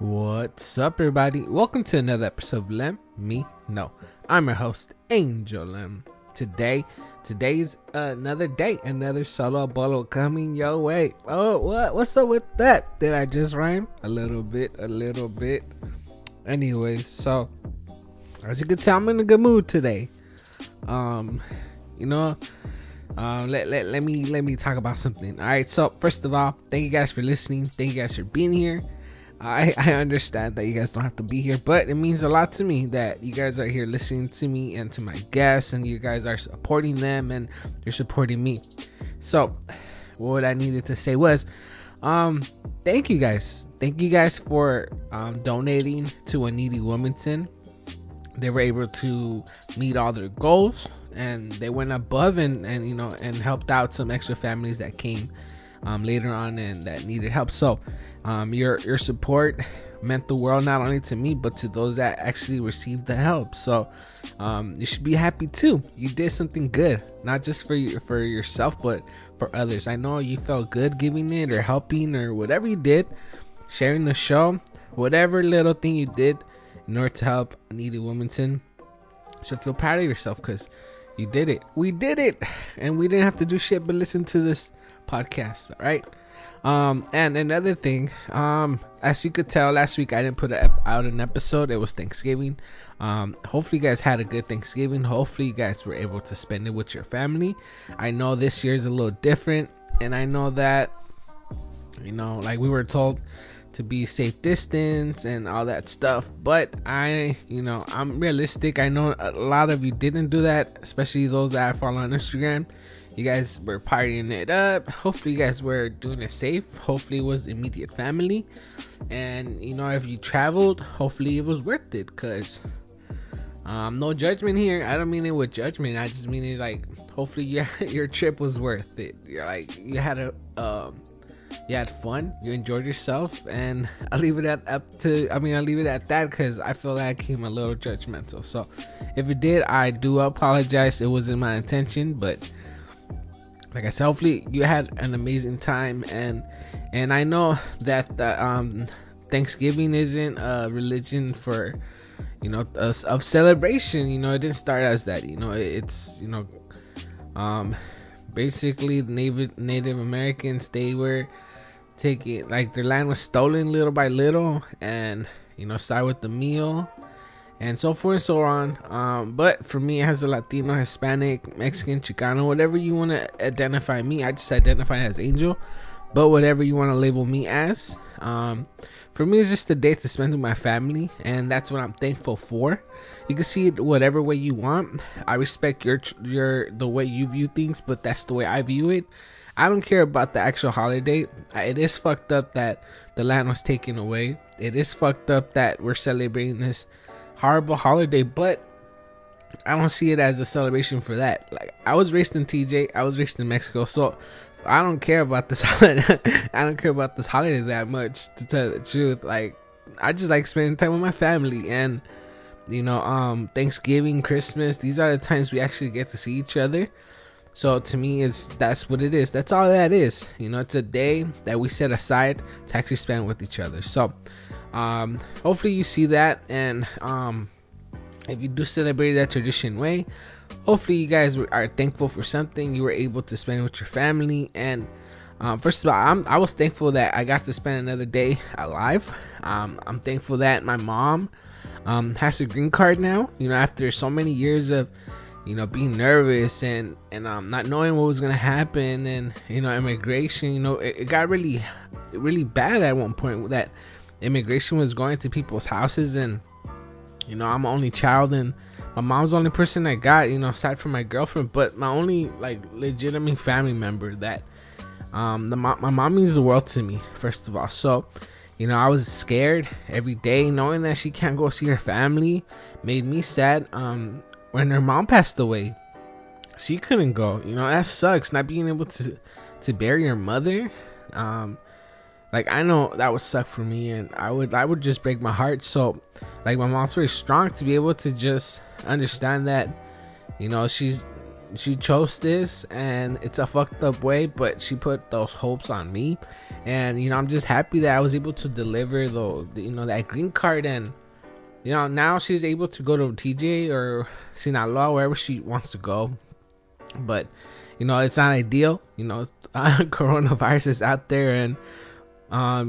What's up, everybody? Welcome to another episode of Let Me Know. I'm your host, Angel Lem. Today's another day, another solo bolo coming your way. Oh, what's up with that? Did I just rhyme? A little bit. Anyways, so as you can tell, I'm in a good mood today. Let me talk about something. All right. So first of all, thank you guys for listening. Thank you guys for being here. I understand that you guys don't have to be here, but it means a lot to me that you guys are here listening to me and to my guests, and you guys are supporting them and you're supporting me. So what I needed to say was, thank you guys. Thank you guys for donating to Needy Wilmington. They were able to meet all their goals, and they went above and helped out some extra families that came later on and that needed help. So your support meant the world, not only to me but to those that actually received the help. So you should be happy too. You did something good, not just for yourself but for others. I know you felt good giving it or helping or whatever you did, sharing the show, whatever little thing you did in order to help Needy Wilmington. So feel proud of yourself because you did it. We did it, and we didn't have to do shit but listen to this podcast. All right. And another thing, as you could tell, last week I didn't put out an episode. It was Thanksgiving. Hopefully you guys had a good Thanksgiving. Hopefully you guys were able to spend it with your family. I know this year is a little different, and I know that, like we were told to be safe distance and all that stuff, but I'm realistic. I know a lot of you didn't do that, especially those that I follow on Instagram. You guys were partying it up. Hopefully you guys were doing it safe. Hopefully it was immediate family. And if you traveled, hopefully it was worth it, because no judgment here. I don't mean it with judgment. I just mean it like, hopefully your trip was worth it. You're like, you had fun, you enjoyed yourself, and I'll leave it at that, because I feel like I came a little judgmental. So if it did, I do apologize. It wasn't my intention, but like I said, hopefully you had an amazing time, and I know that Thanksgiving isn't a religion for of celebration. It didn't start as that. It's basically the Native Americans, they were taking, like, their land was stolen little by little, and start with the meal and so forth and so on. But for me, as a Latino, Hispanic, Mexican, Chicano, whatever you want to identify me, I just identify as Angel. But whatever you want to label me as, for me, it's just a day to spend with my family, and that's what I'm thankful for. You can see it whatever way you want. I respect the way you view things, but that's the way I view it. I don't care about the actual holiday. It is fucked up that the land was taken away. It is fucked up that we're celebrating this horrible holiday, but I don't see it as a celebration for that. Like, I was raised in TJ, I was raised in Mexico, so I don't care about this holiday. I don't care about this holiday that much, to tell the truth. Like, I just like spending time with my family, and Thanksgiving, Christmas, these are the times we actually get to see each other. So to me, that's what it is. That's all that is. It's a day that we set aside to actually spend with each other. So hopefully you see that, and if you do celebrate that tradition way, hopefully you guys are thankful for something you were able to spend with your family. And First of all, I was thankful that I got to spend another day alive. I'm thankful that my mom has a green card now, you know, after so many years of, you know, being nervous and not knowing what was going to happen, and, you know, immigration, you know, it got really bad at one point, that immigration was going to people's houses. And, you know, I'm an only child, and my mom's the only person I got, you know, aside from my girlfriend, but my only, like, legitimate family member that, my mom means the world to me, first of all. So, you know, I was scared every day, knowing that she can't go see her family made me sad. When her mom passed away, she couldn't go, you know, that sucks, not being able to bury her mother. Like, I know that would suck for me, and I would just break my heart. So, like, my mom's very strong to be able to just understand that, you know, she chose this, and it's a fucked up way, but she put those hopes on me. And, you know, I'm just happy that I was able to deliver you know, that green card. And, you know, now she's able to go to TJ or Sinaloa, wherever she wants to go. But, you know, it's not ideal. You know, coronavirus is out there, and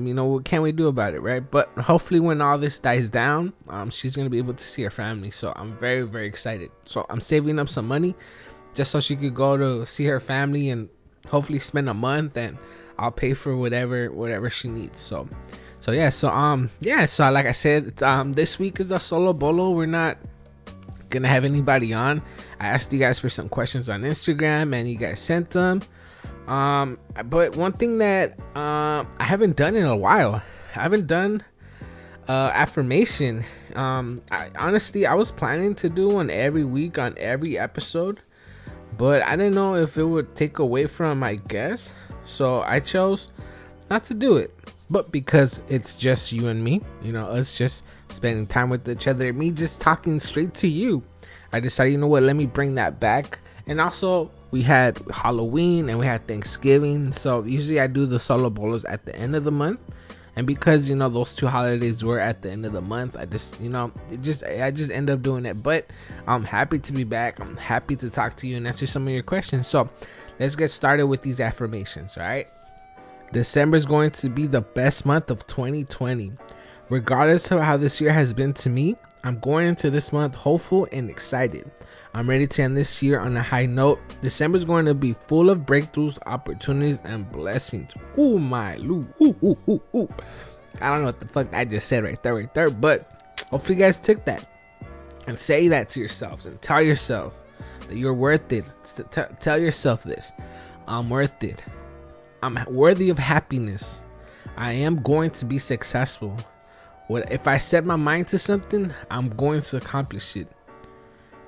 you know, what can we do about it, right? But hopefully when all this dies down, she's gonna be able to see her family. So I'm very, very excited. So I'm saving up some money just so she could go to see her family and hopefully spend a month, and I'll pay for whatever she needs. So yeah, so like I said, it's, this week is the solo bolo. We're not gonna have anybody on. I asked you guys for some questions on Instagram, and you guys sent them. But one thing that I haven't done in a while, I haven't done affirmation. I honestly was planning to do one every week on every episode, but I didn't know if it would take away from my guests, so I chose not to do it. But because it's just you and me, you know, us just spending time with each other, me just talking straight to you, I decided, you know what, let me bring that back. And also, we had Halloween and we had Thanksgiving, so usually I do the solo bolos at the end of the month, and because, you know, those two holidays were at the end of the month, I just, you know, I just end up doing it. But I'm happy to be back. I'm happy to talk to you and answer some of your questions. So let's get started with these affirmations. All right, December is going to be the best month of 2020. Regardless of how this year has been to me, I'm going into this month hopeful and excited. I'm ready to end this year on a high note. December is going to be full of breakthroughs, opportunities, and blessings. Ooh, my Lou. Ooh. I don't know what the fuck I just said right there. But hopefully you guys took that and say that to yourselves, and tell yourself that you're worth it. Tell yourself this. I'm worth it. I'm worthy of happiness. I am going to be successful. If I set my mind to something, I'm going to accomplish it.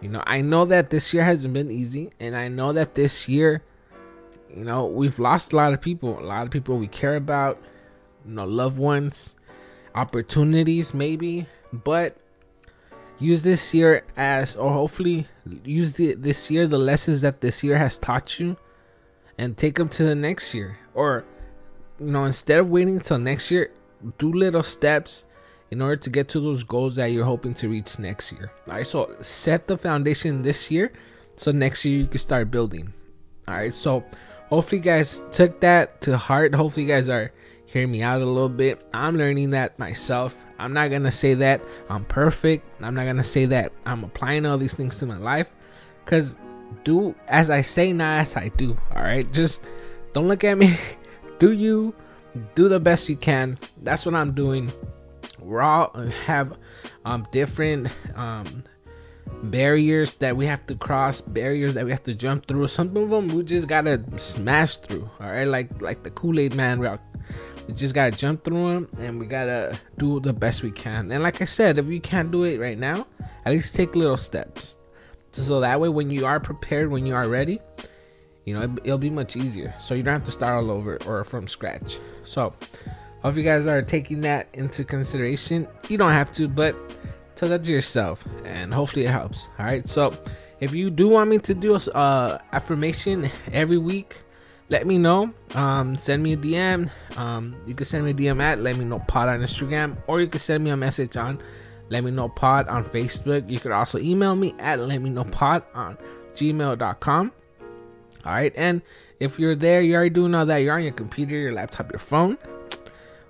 You know, I know that this year hasn't been easy, and I know that this year, you know, we've lost a lot of people we care about, you know, loved ones, opportunities maybe. But use this year the lessons that this year has taught you, and take them to the next year. Or, you know, instead of waiting until next year, do little steps in order to get to those goals that you're hoping to reach next year. All right, so set the foundation this year, so next year you can start building. All right, so hopefully you guys took that to heart. Hopefully you guys are hearing me out a little bit. I'm learning that myself. I'm not gonna say that I'm perfect. I'm not gonna say that I'm applying all these things to my life, because do as I say, not as I do. All right, just don't look at me. Do you? Do the best you can. That's what I'm doing. We're all have different barriers that we have to cross, barriers that we have to jump through. Some of them we just gotta smash through. All right, like the Kool-Aid man, we just gotta jump through them, and we gotta do the best we can. And like I said, if you can't do it right now, at least take little steps, so that way when you are prepared, when you are ready, you know, it'll be much easier. So you don't have to start all over or from scratch. So hope you guys are taking that into consideration. You don't have to, but tell that to yourself, and hopefully it helps. All right, so if you do want me to do a affirmation every week, let me know. Send me a DM. You can send me a DM at Let Me Know Pod on Instagram, or you can send me a message on Let Me Know Pod on Facebook. You could also email me at Let Me Know Pod on gmail.com. All right. And if you're there, you're already doing all that. You're on your computer, your laptop, your phone.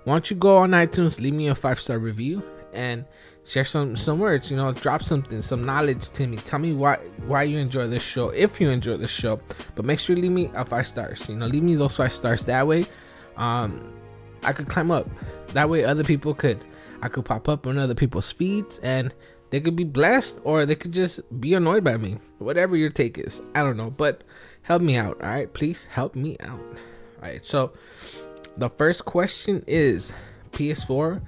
Why don't you go on iTunes, leave me a 5-star review and share some words, you know, drop something, some knowledge to me. Tell me why you enjoy this show, if you enjoy this show. But make sure you leave me a 5 stars, you know, leave me those 5 stars. That way, I could climb up. That way other people could, I could pop up on other people's feeds and they could be blessed or they could just be annoyed by me. Whatever your take is, I don't know, but help me out, all right? Please help me out. All right, so the first question is PS4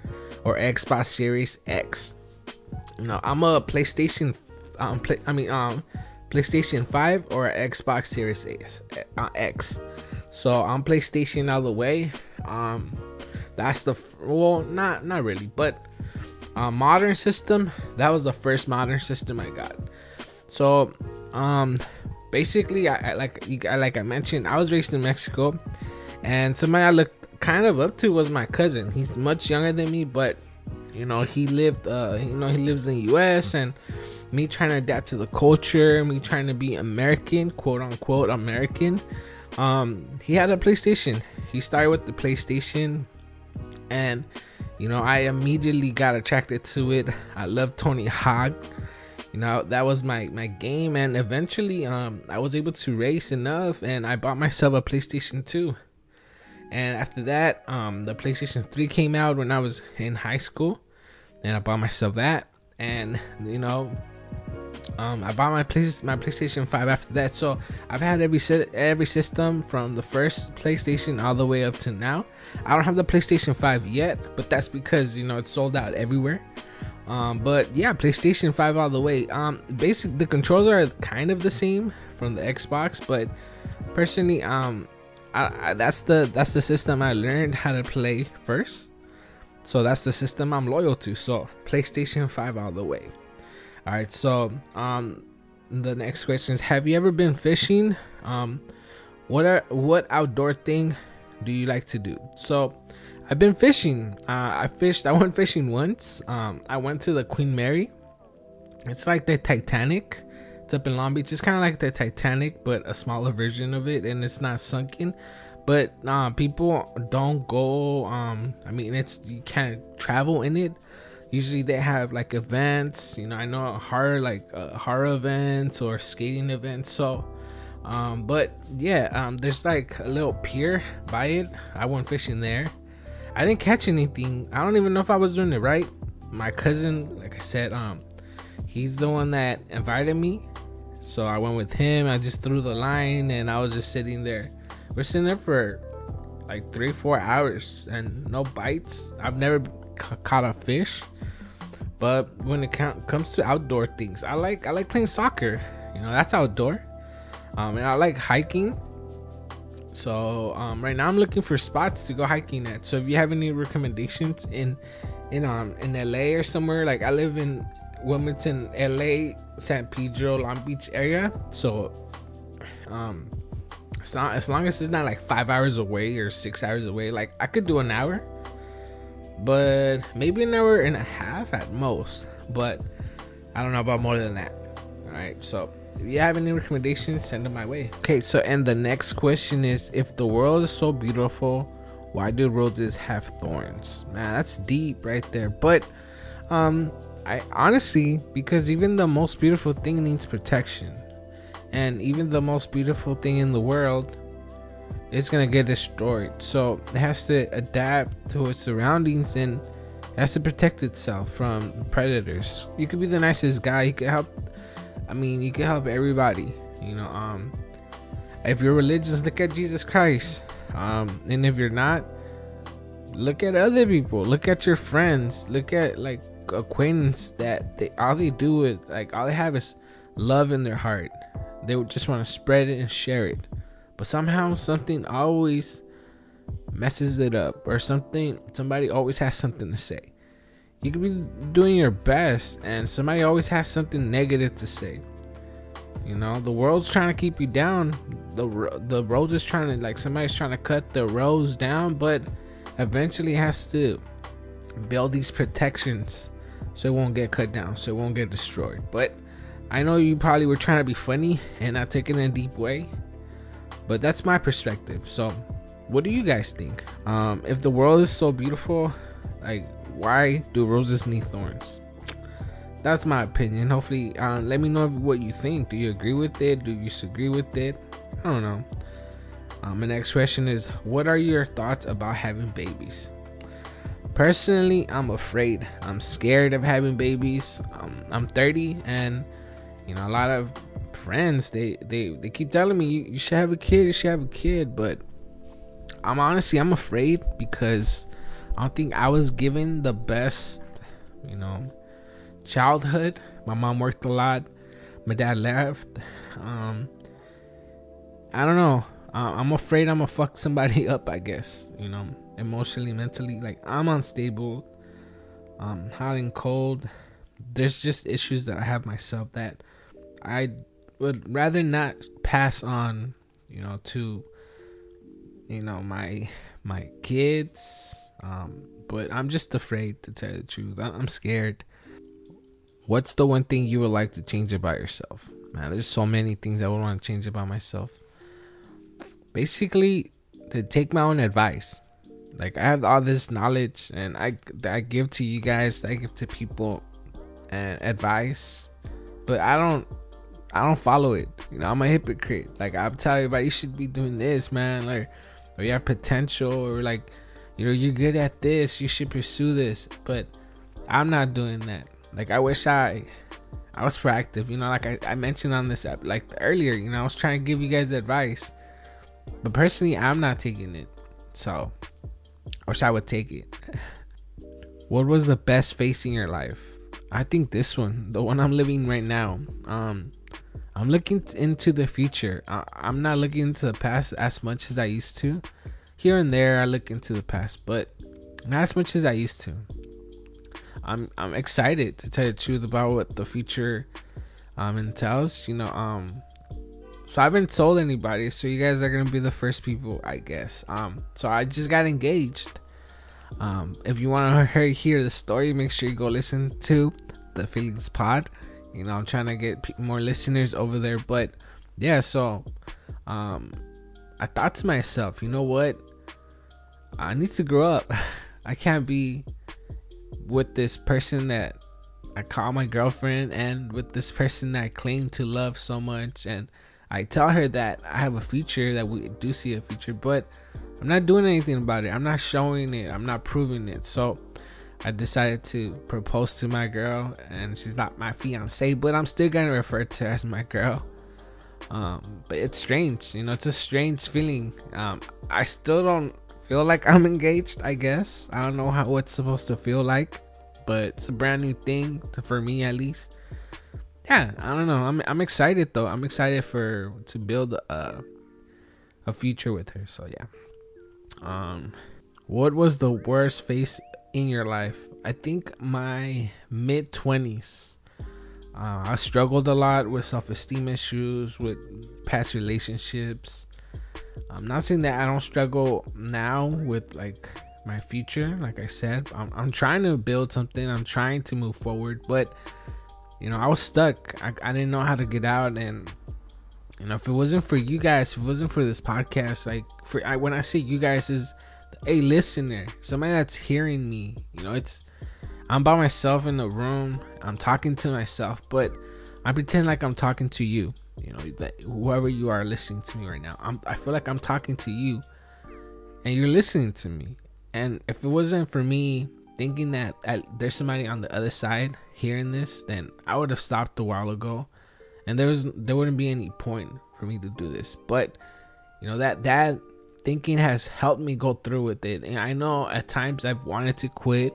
or Xbox Series X? No, I'm a PlayStation, PlayStation 5 or Xbox Series X. So I'm PlayStation all the way. That's the not really, but modern system. That was the first modern system I got. So basically, I mentioned, I was raised in Mexico, and somebody I looked kind of up to was my cousin. He's much younger than me, but you know, he lived, he lives in the U.S. and me trying to adapt to the culture, me trying to be American, quote unquote American. He had a PlayStation. He started with the PlayStation, and you know, I immediately got attracted to it. I love Tony Hawk. You know, that was my game, and eventually I was able to race enough and I bought myself a PlayStation 2. And after that, the PlayStation 3 came out when I was in high school, and I bought myself that. And you know, I bought my PlayStation 5 after that. So I've had every system from the first PlayStation all the way up to now. I don't have the PlayStation 5 yet, but that's because, you know, it's sold out everywhere. But yeah, PlayStation 5 all the way. Basically, the controls are kind of the same from the Xbox, but personally, that's the system I learned how to play first. So that's the system I'm loyal to. So PlayStation 5 all the way. All right, so the next question is: have you ever been fishing? What outdoor thing do you like to do? So, I've been fishing. I went fishing once. I went to the Queen Mary. It's like the Titanic. It's up in Long Beach. It's kind of like the Titanic, but a smaller version of it, and it's not sunken. But people don't go. You can't travel in it. Usually they have like events, you know, I know horror events or skating events. So, but yeah, there's like a little pier by it. I went fishing there. I didn't catch anything. I don't even know if I was doing it right. My cousin, like I said, he's the one that invited me. So I went with him. I just threw the line and I was just sitting there. We're sitting there for like 3-4 hours and no bites. I've never caught a fish. But when it comes to outdoor things, I like playing soccer, you know, that's outdoor. And I like hiking. So right now I'm looking for spots to go hiking at. So if you have any recommendations in LA or somewhere, like I live in Wilmington, LA, San Pedro, Long Beach area. So as long as it's not like 5 hours away or 6 hours away, like I could do an hour. But maybe an hour and a half at most, but I don't know about more than that. All right, so if you have any recommendations, send them my way. Okay, so and the next question is, if the world is so beautiful, why do roses have thorns? Man, that's deep right there. But I honestly, because even the most beautiful thing needs protection, and even the most beautiful thing in the world, it's gonna get destroyed. So it has to adapt to its surroundings and it has to protect itself from predators. You could be the nicest guy, you can help everybody, you know. If you're religious, look at Jesus Christ. And if you're not, look at other people, look at your friends, look at like acquaintances that all they have is love in their heart. They would just want to spread it and share it. But somehow something always messes it up, or somebody always has something to say. You could be doing your best and somebody always has something negative to say. You know, the world's trying to keep you down. The rose is trying to, like, somebody's trying to cut the rose down, but eventually has to build these protections so it won't get cut down, so it won't get destroyed. But I know you probably were trying to be funny and not taking it in a deep way. But that's my perspective. So what do you guys think? If the world is so beautiful, like, why do roses need thorns? That's my opinion. Hopefully, let me know what you think. Do you agree with it? Do you disagree with it? I don't know. My next question is, what are your thoughts about having babies? Personally, I'm afraid. I'm scared of having babies. I'm 30, and you know, a lot of friends, they keep telling me you should have a kid. You should have a kid, but I'm afraid because I don't think I was given the best, you know, childhood. My mom worked a lot. My dad left. I don't know. I'm afraid I'm gonna fuck somebody up, I guess, you know, emotionally, mentally. Like, I'm unstable, hot and cold. There's just issues that I have myself that I would rather not pass on, you know, to, you know, my kids. But I'm just afraid, to tell you the truth. I'm scared. What's the one thing you would like to change about yourself? Man, there's so many things I would want to change about myself. Basically, to take my own advice. Like, I have all this knowledge, and I give to you guys, I give to people advice, but I don't follow it. You know, I'm a hypocrite. Like, I'm telling everybody, you should be doing this, man. Like, or you have potential, or like, you know, you're good at this, you should pursue this. But I'm not doing that. Like, I wish I was proactive. You know, like I mentioned on this app, like earlier, you know, I was trying to give you guys advice. But personally, I'm not taking it. So, I wish I would take it. What was the best phase in your life? I think this one. The one I'm living right now. I'm looking into the future. I'm not looking into the past as much as I used to. Here and there, I look into the past. But not as much as I used to. I'm excited, to tell you the truth, about what the future entails. You know, so I haven't told anybody, so you guys are gonna be the first people, I guess. So I just got engaged. If you wanna hear the story, make sure you go listen to the Feelings Pod. You know, I'm trying to get more listeners over there, but yeah. So, I thought to myself, you know what? I need to grow up. I can't be with this person that I call my girlfriend, and with this person that I claim to love so much, and I tell her that I have a future, that we do see a future, but I'm not doing anything about it. I'm not showing it. I'm not proving it. So I decided to propose to my girl, and she's not my fiance, but I'm still going to refer to her as my girl. But it's strange. You know, it's a strange feeling. I still don't feel like I'm engaged, I guess. I don't know how it's supposed to feel like, but it's a brand new thing for me, at least. Yeah, I don't know. I'm excited though. I'm excited to build a future with her. So yeah. What was the worst phase in your life? I think my mid 20s. I struggled a lot with self-esteem issues, with past relationships. I'm not saying that I don't struggle now with like my future. Like I said, I'm trying to build something. I'm trying to move forward, but you know, I was stuck. I didn't know how to get out. And, you know, if it wasn't for you guys, if it wasn't for this podcast, like when I say you guys, is a listener, somebody that's hearing me. You know, I'm by myself in the room. I'm talking to myself, but I pretend like I'm talking to you. You know, that whoever you are listening to me right now, I feel like I'm talking to you and you're listening to me. And if it wasn't for me thinking that there's somebody on the other side hearing this, then I would have stopped a while ago, and there wouldn't be any point for me to do this. But you know, that thinking has helped me go through with it. And I know at times I've wanted to quit.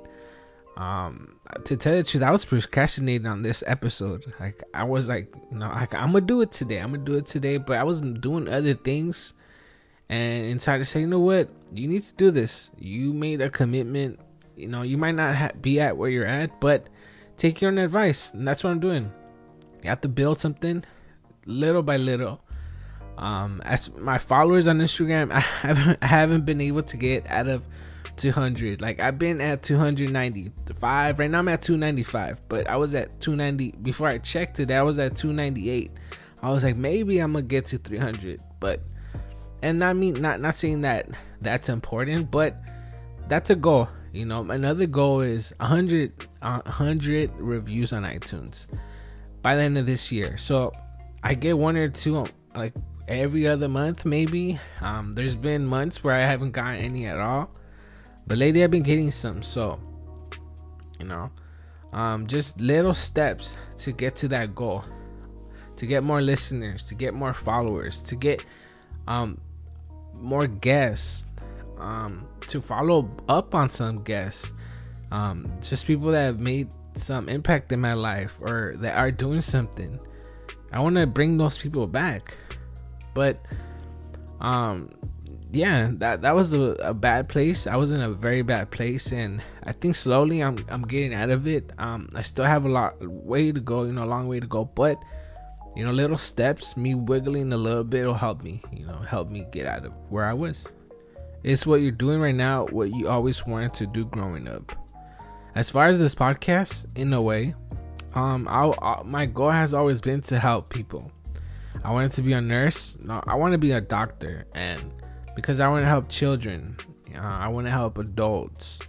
To tell you the truth, I was procrastinating on this episode. Like, I was like, you know, I'm gonna do it today, but I was doing other things, and inside to say, you know what, you need to do this. You made a commitment. You know, you might not be at where you're at, but take your own advice. And that's what I'm doing. You have to build something little by little. As my followers on Instagram, I haven't been able to get out of 200. Like, I've been at 295. Right now I'm at 295, but I was at 290. Before I checked it, I was at 298. I was like, maybe I'm going to get to 300, but And I mean, not saying that that's important, but that's a goal. You know, another goal is 100 reviews on iTunes by the end of this year. So I get one or two like every other month, maybe. There's been months where I haven't gotten any at all, but lately I've been getting some. So, you know, just little steps to get to that goal, to get more listeners, to get more followers, to get more guests, to follow up on some guests, just people that have made some impact in my life or that are doing something. I want to bring those people back. But yeah, that was a bad place. I was in a very bad place, and I think slowly I'm getting out of it. I still have a long way to go, but you know, little steps, me wiggling a little bit will help me get out of where I was. It's what you're doing right now, what you always wanted to do growing up. As far as this podcast, in a way, my goal has always been to help people. I wanted to be a nurse. No, I want to be a doctor, and because I want to help children, I want to help adults.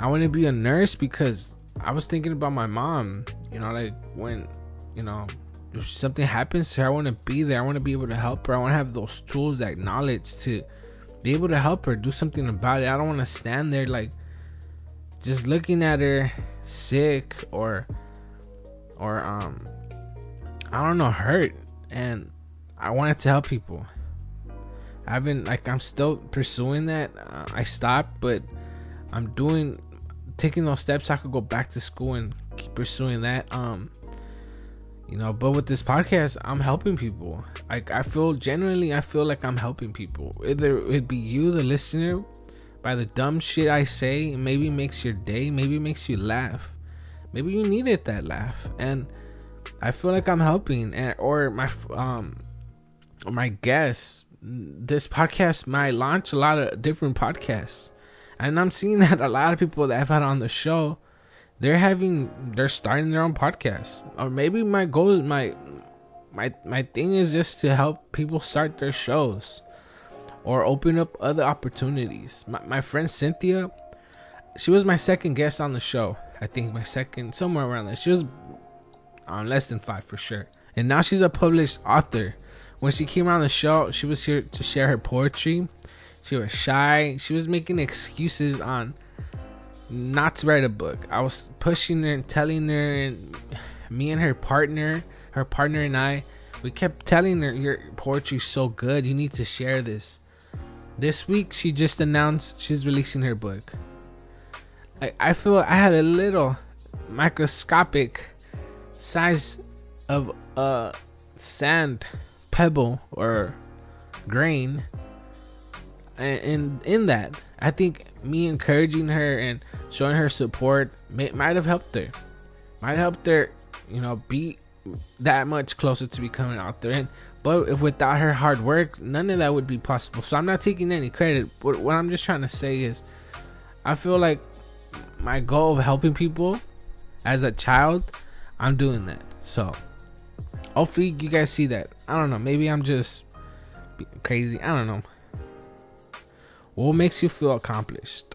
I want to be a nurse because I was thinking about my mom. You know, like when, you know, if something happens to her, I want to be there. I want to be able to help her. I want to have those tools, that knowledge to be able to help her do something about it. I don't want to stand there like just looking at her sick or I don't know, hurt. And I wanted to help people. I've been like, I'm still pursuing that. I stopped, but I'm taking those steps. I could go back to school and keep pursuing that. You know, but with this podcast, I'm helping people. Like, I feel like I'm helping people. Either it be you, the listener, by the dumb shit I say. Maybe it makes your day. Maybe it makes you laugh. Maybe you needed that laugh. And I feel like I'm helping, or my guests. This podcast might launch a lot of different podcasts, and I'm seeing that a lot of people that I've had on the show, they're starting their own podcast. Or maybe my goal, my thing is just to help people start their shows, or open up other opportunities. My friend Cynthia, she was my second guest on the show. I think my second, somewhere around there. She was less than 5 for sure. And now she's a published author. When she came on the show, she was here to share her poetry. She was shy. She was making excuses on not to write a book. I was pushing her and telling her, and me and her partner and I, we kept telling her, your poetry's so good. You need to share this. This week, she just announced she's releasing her book. I feel I had a little microscopic size of a sand pebble or grain, and in that, I think me encouraging her and showing her support might have helped her, you know, be that much closer to becoming an author. But if without her hard work, none of that would be possible. So I'm not taking any credit, but what I'm just trying to say is, I feel like my goal of helping people as a child, I'm doing that. So hopefully you guys see that. I don't know, maybe I'm just crazy. I don't know. What makes you feel accomplished?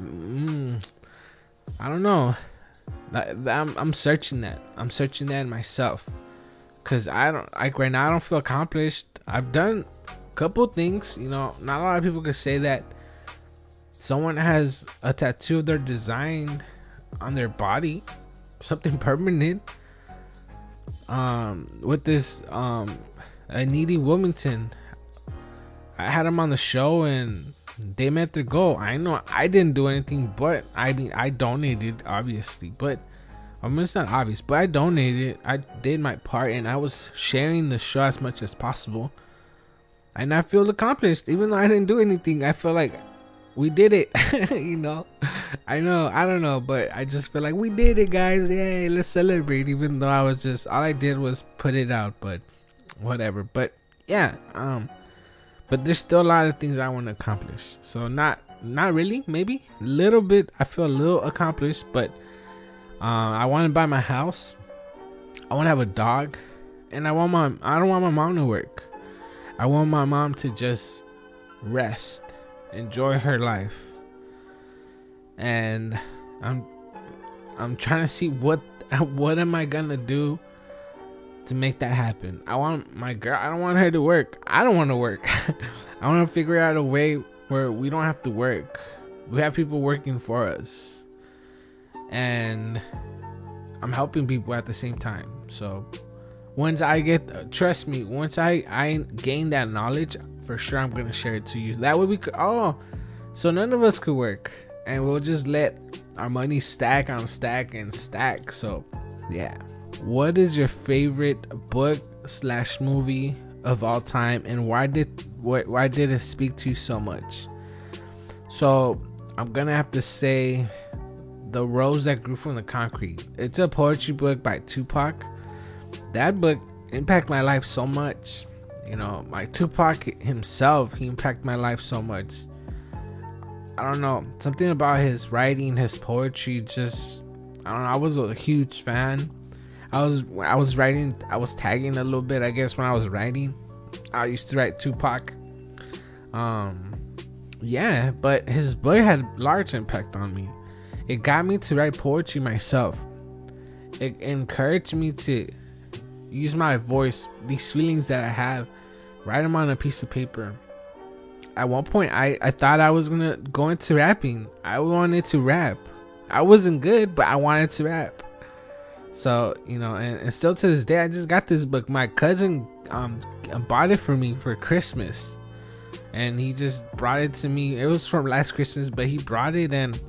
I don't know. I'm searching that. I'm searching that in myself, because right now I don't feel accomplished. I've done a couple things, you know. Not a lot of people could say that someone has a tattoo of their design on their body, something permanent. With this Needy Wilmington, I had him on the show and they met their goal. I know I didn't do anything, but I mean, I donated, obviously, but I mean, it's not obvious, but I donated. I did my part, and I was sharing the show as much as possible, and I feel accomplished. Even though I didn't do anything, I feel like we did it. You know, I know, I don't know, but I just feel like we did it, guys. Yay, let's celebrate. Even though I was just, all I did was put it out, but whatever. But yeah, but there's still a lot of things I want to accomplish. So not really, maybe a little bit. I feel a little accomplished, but I want to buy my house, I want to have a dog, and I don't want my mom to work. I want my mom to just rest, enjoy her life. And I'm trying to see what am I gonna do to make that happen. I want my girl. I don't want her to work. I don't want to work. I want to figure out a way where we don't have to work. We have people working for us, and I'm helping people at the same time. So once I get, trust me, once I gain that knowledge, for sure I'm gonna share it to you. That way we could, so none of us could work, and we'll just let our money stack on stack and stack. So yeah. What is your favorite book/movie of all time, and why did it speak to you so much? So I'm gonna have to say The Rose That Grew From the Concrete. It's a poetry book by Tupac. That book impacted my life so much. You know, my Tupac himself, he impacted my life so much. I don't know, something about his writing, his poetry, just, I don't know, I was a huge fan. I was writing, I was tagging a little bit, I guess, when I was writing. I used to write Tupac. Yeah, but his book had a large impact on me. It got me to write poetry myself. It encouraged me to use my voice, these feelings that I have, write them on a piece of paper. At one point, I thought I was gonna go into rapping. I wanted to rap. I wasn't good, but I wanted to rap. So, you know, and still to this day, I just got this book. My cousin bought it for me for Christmas, and he just brought it to me. It was from last Christmas, but he brought it, and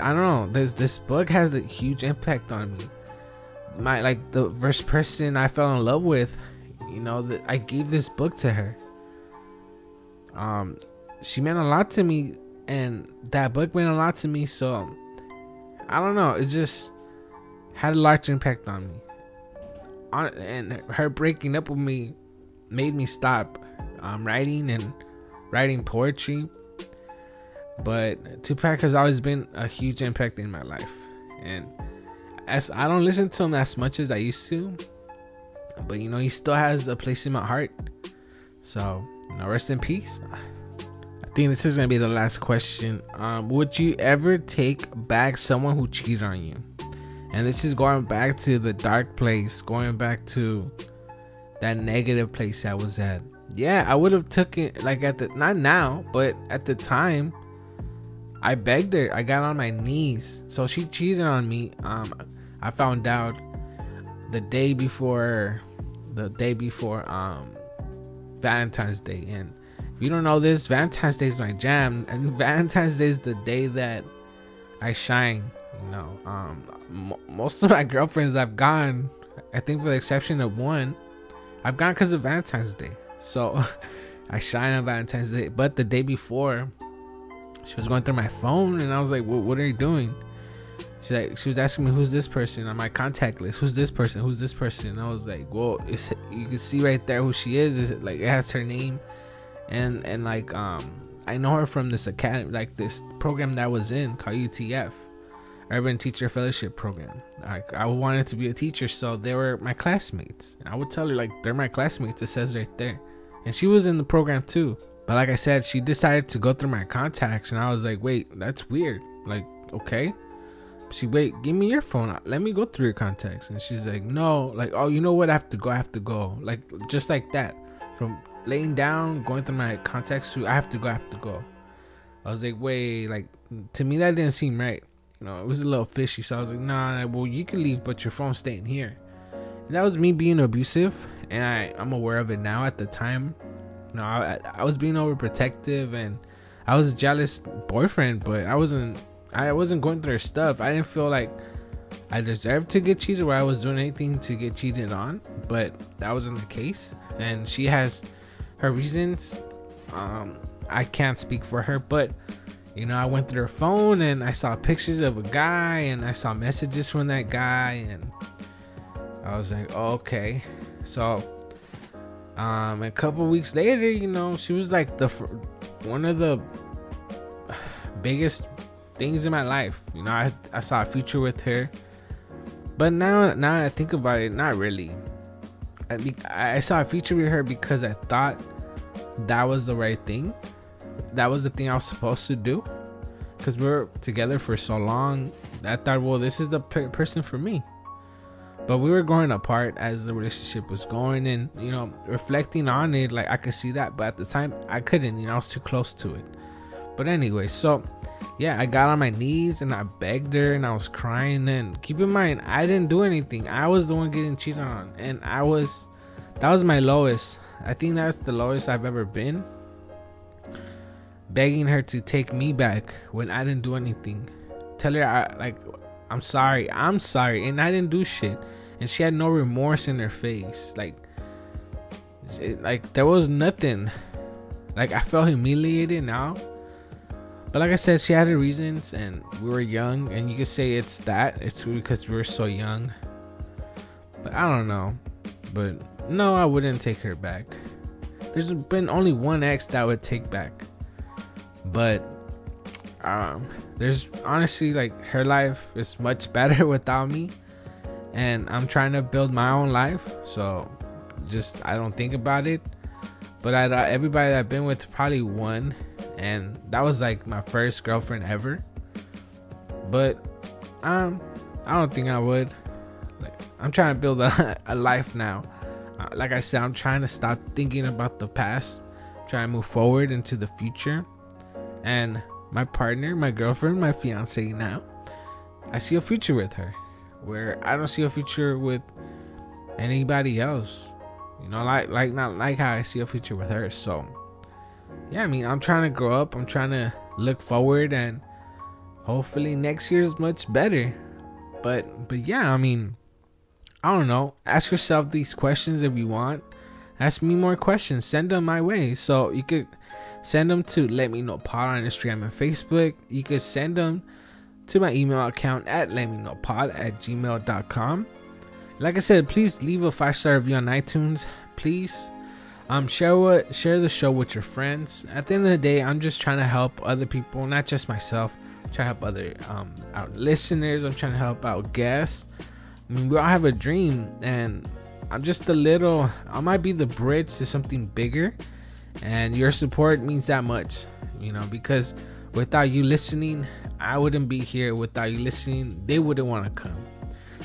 I don't know, this book has a huge impact on me. The first person I fell in love with, you know, I gave this book to her. She meant a lot to me, and that book meant a lot to me. So I don't know, it just had a large impact on me. And her breaking up with me made me stop writing and writing poetry. But Tupac has always been a huge impact in my life, and as I don't listen to him as much as I used to, but you know, he still has a place in my heart. So, you know, rest in peace. I think this is gonna be the last question. Would you ever take back someone who cheated on you? And this is going back to the dark place, going back to that negative place I was at. Yeah, I would have took it, like, at the, not now, but at the time, I begged her. I got on my knees. So she cheated on me. I found out the day before Valentine's Day. And if you don't know this, Valentine's Day is my jam, and Valentine's Day is the day that I shine. You know, most of my girlfriends I've gone, I think for the exception of one, I've gone because of Valentine's Day. So I shine on Valentine's Day. But the day before, she was going through my phone, and I was like, what are you doing? She's like, she was asking me, who's this person on my contact list? Who's this person? Who's this person? And I was like, well, you can see right there who she is. Is it, like, it has her name, and like, I know her from this academy, like this program that I was in called UTF, Urban Teacher Fellowship Program. I wanted to be a teacher, so they were my classmates. And I would tell her, like, they're my classmates. It says right there. And she was in the program too. But like I said, she decided to go through my contacts, and I was like, wait, that's weird. Like, okay. She, wait, give me your phone. Let me go through your contacts. And she's like, no. Like, oh, you know what? I have to go. Like, just like that. From laying down, going through my contacts to I have to go. I was like, wait, like, to me that didn't seem right. You know, it was a little fishy. So I was like, nah, well, you can leave, but your phone's staying here. And that was me being abusive, and I'm aware of it now. At the time, you know, I was being overprotective, and I was a jealous boyfriend, but I wasn't going through her stuff. I didn't feel like I deserved to get cheated, or I was doing anything to get cheated on, but that wasn't the case. And she has her reasons. I can't speak for her, but you know, I went through her phone, and I saw pictures of a guy, and I saw messages from that guy, and I was like, oh, okay. So, a couple weeks later, you know, she was like one of the biggest things in my life. You know, I saw a future with her, but now I think about it, not really. I saw a future with her because I thought that was the right thing. That was the thing I was supposed to do, because we were together for so long. I thought, well, this is the person for me. But we were growing apart as the relationship was going, and, you know, reflecting on it, like, I could see that, but at the time I couldn't, you know, I was too close to it. But anyway, so yeah, I got on my knees and I begged her and I was crying. And keep in mind, I didn't do anything. I was the one getting cheated on, and that was my lowest. I think that's the lowest I've ever been, begging her to take me back when I didn't do anything. Tell her, I'm sorry, and I didn't do shit. And she had no remorse in her face. Like there was nothing. Like, I felt humiliated now. But like I said, she had her reasons, and we were young, and you could say it's because we were so young. But I don't know. But no, I wouldn't take her back. There's been only one ex that I would take back. But there's honestly, like, her life is much better without me, and I'm trying to build my own life, so just I don't think about it. But everybody that I've been with, probably one, and that was like my first girlfriend ever. But I don't think I would. Like, I'm trying to build a life now. Like I said, I'm trying to stop thinking about the past, trying to move forward into the future. And my partner, my girlfriend, my fiance now, I see a future with her, where I don't see a future with anybody else. You know, like not like how I see a future with her. So yeah, I mean, I'm trying to grow up. I'm trying to look forward, and hopefully next year's much better. But yeah, I mean, I don't know. Ask yourself these questions if you want. Ask me more questions. Send them my way. So you could send them to Let Me Know Pod on Instagram and Facebook. You could send them to my email account at letmeknowpod@gmail.com. Like I said, please leave a 5-star review on iTunes. Please share the show with your friends. At the end of the day, I'm just trying to help other people, not just myself. I'm trying to help other out listeners. I'm trying to help out guests. I mean, we all have a dream, and I might be the bridge to something bigger. And your support means that much, you know, because without you listening, I wouldn't be here. Without you listening, they wouldn't want to come.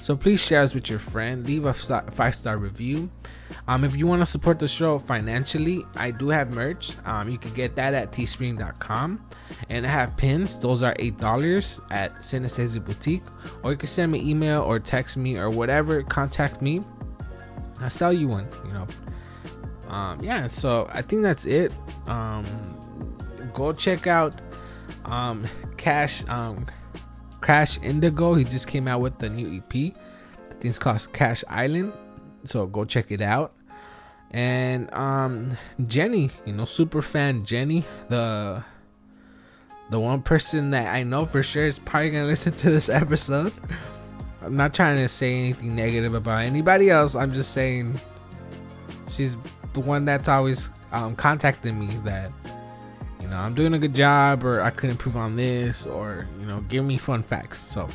So please share us with your friend. Leave a 5-star review. If you want to support the show financially, I do have merch. You can get that at teespring.com. And I have pins. Those are $8 at Synesthesia Boutique. Or you can send me an email or text me or whatever. Contact me. I'll sell you one, you know. Yeah, so I think that's it. Go check out Cash Indigo. He just came out with a new EP. The thing's called Cash Island. So go check it out. And Jenny, you know, super fan Jenny, the one person that I know for sure is probably gonna listen to this episode. I'm not trying to say anything negative about anybody else. I'm just saying she's the one that's always contacting me that, you know, I'm doing a good job, or I could improve on this, or, you know, give me fun facts. So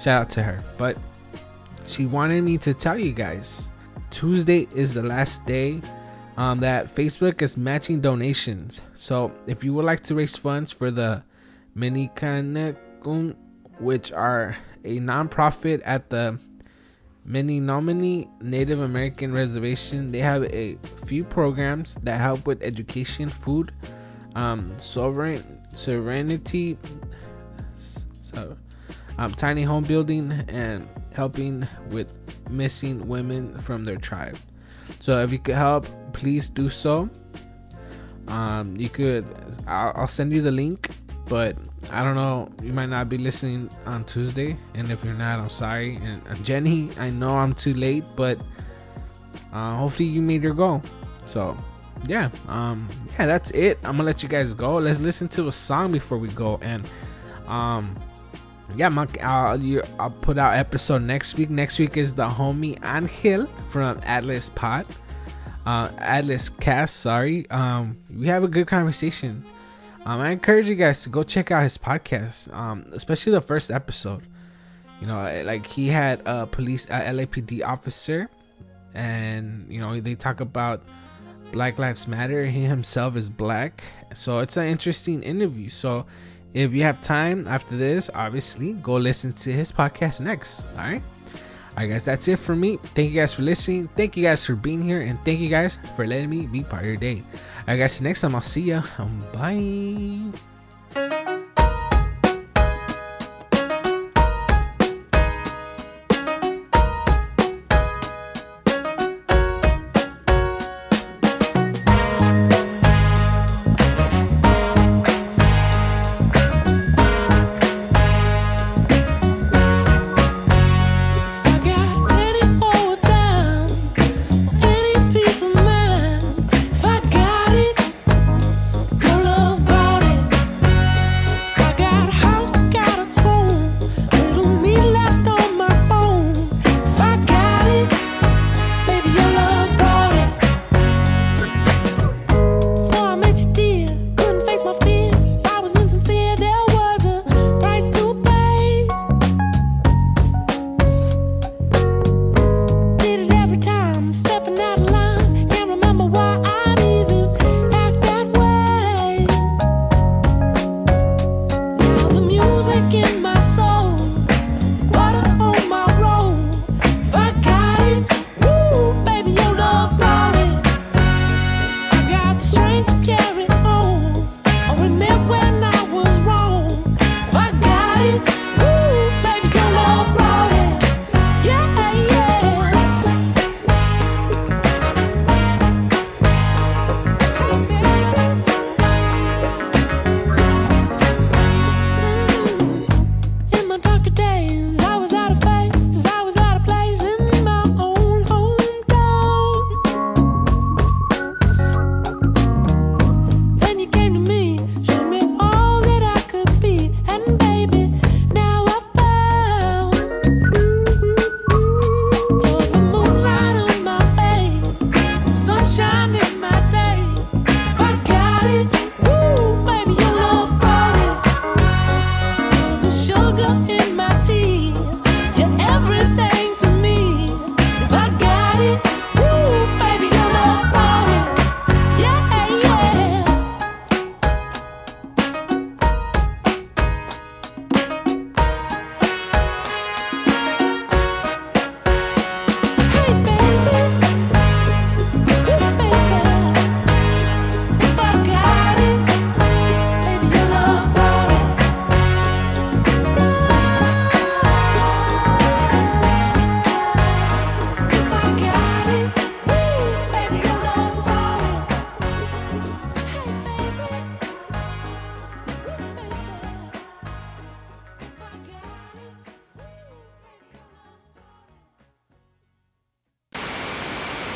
shout out to her. But she wanted me to tell you guys, Tuesday is the last day that Facebook is matching donations. So if you would like to raise funds for the Minikanekun, which are a nonprofit at the Menominee Native American Reservation, they have a few programs that help with education, food, sovereignty, tiny home building, and helping with missing women from their tribe. So if you could help, please do so. I'll send you the link, but I don't know, you might not be listening on Tuesday, and if you're not, I'm sorry. And Jenny, I know I'm too late, but hopefully you made your goal. So yeah, that's it. I'm gonna let you guys go. Let's listen to a song before we go, and I'll put out episode next week. Next week is the homie Angel from Atlas Cast. Sorry. We have a good conversation. I encourage you guys to go check out his podcast, especially the first episode. You know, like, he had a LAPD officer, and, you know, they talk about Black Lives Matter. He himself is black. So it's an interesting interview. So if you have time after this, obviously go listen to his podcast next. All right. All right, guys, that's it for me. Thank you guys for listening. Thank you guys for being here. And thank you guys for letting me be part of your day. All right, guys, next time I'll see ya. Bye.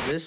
This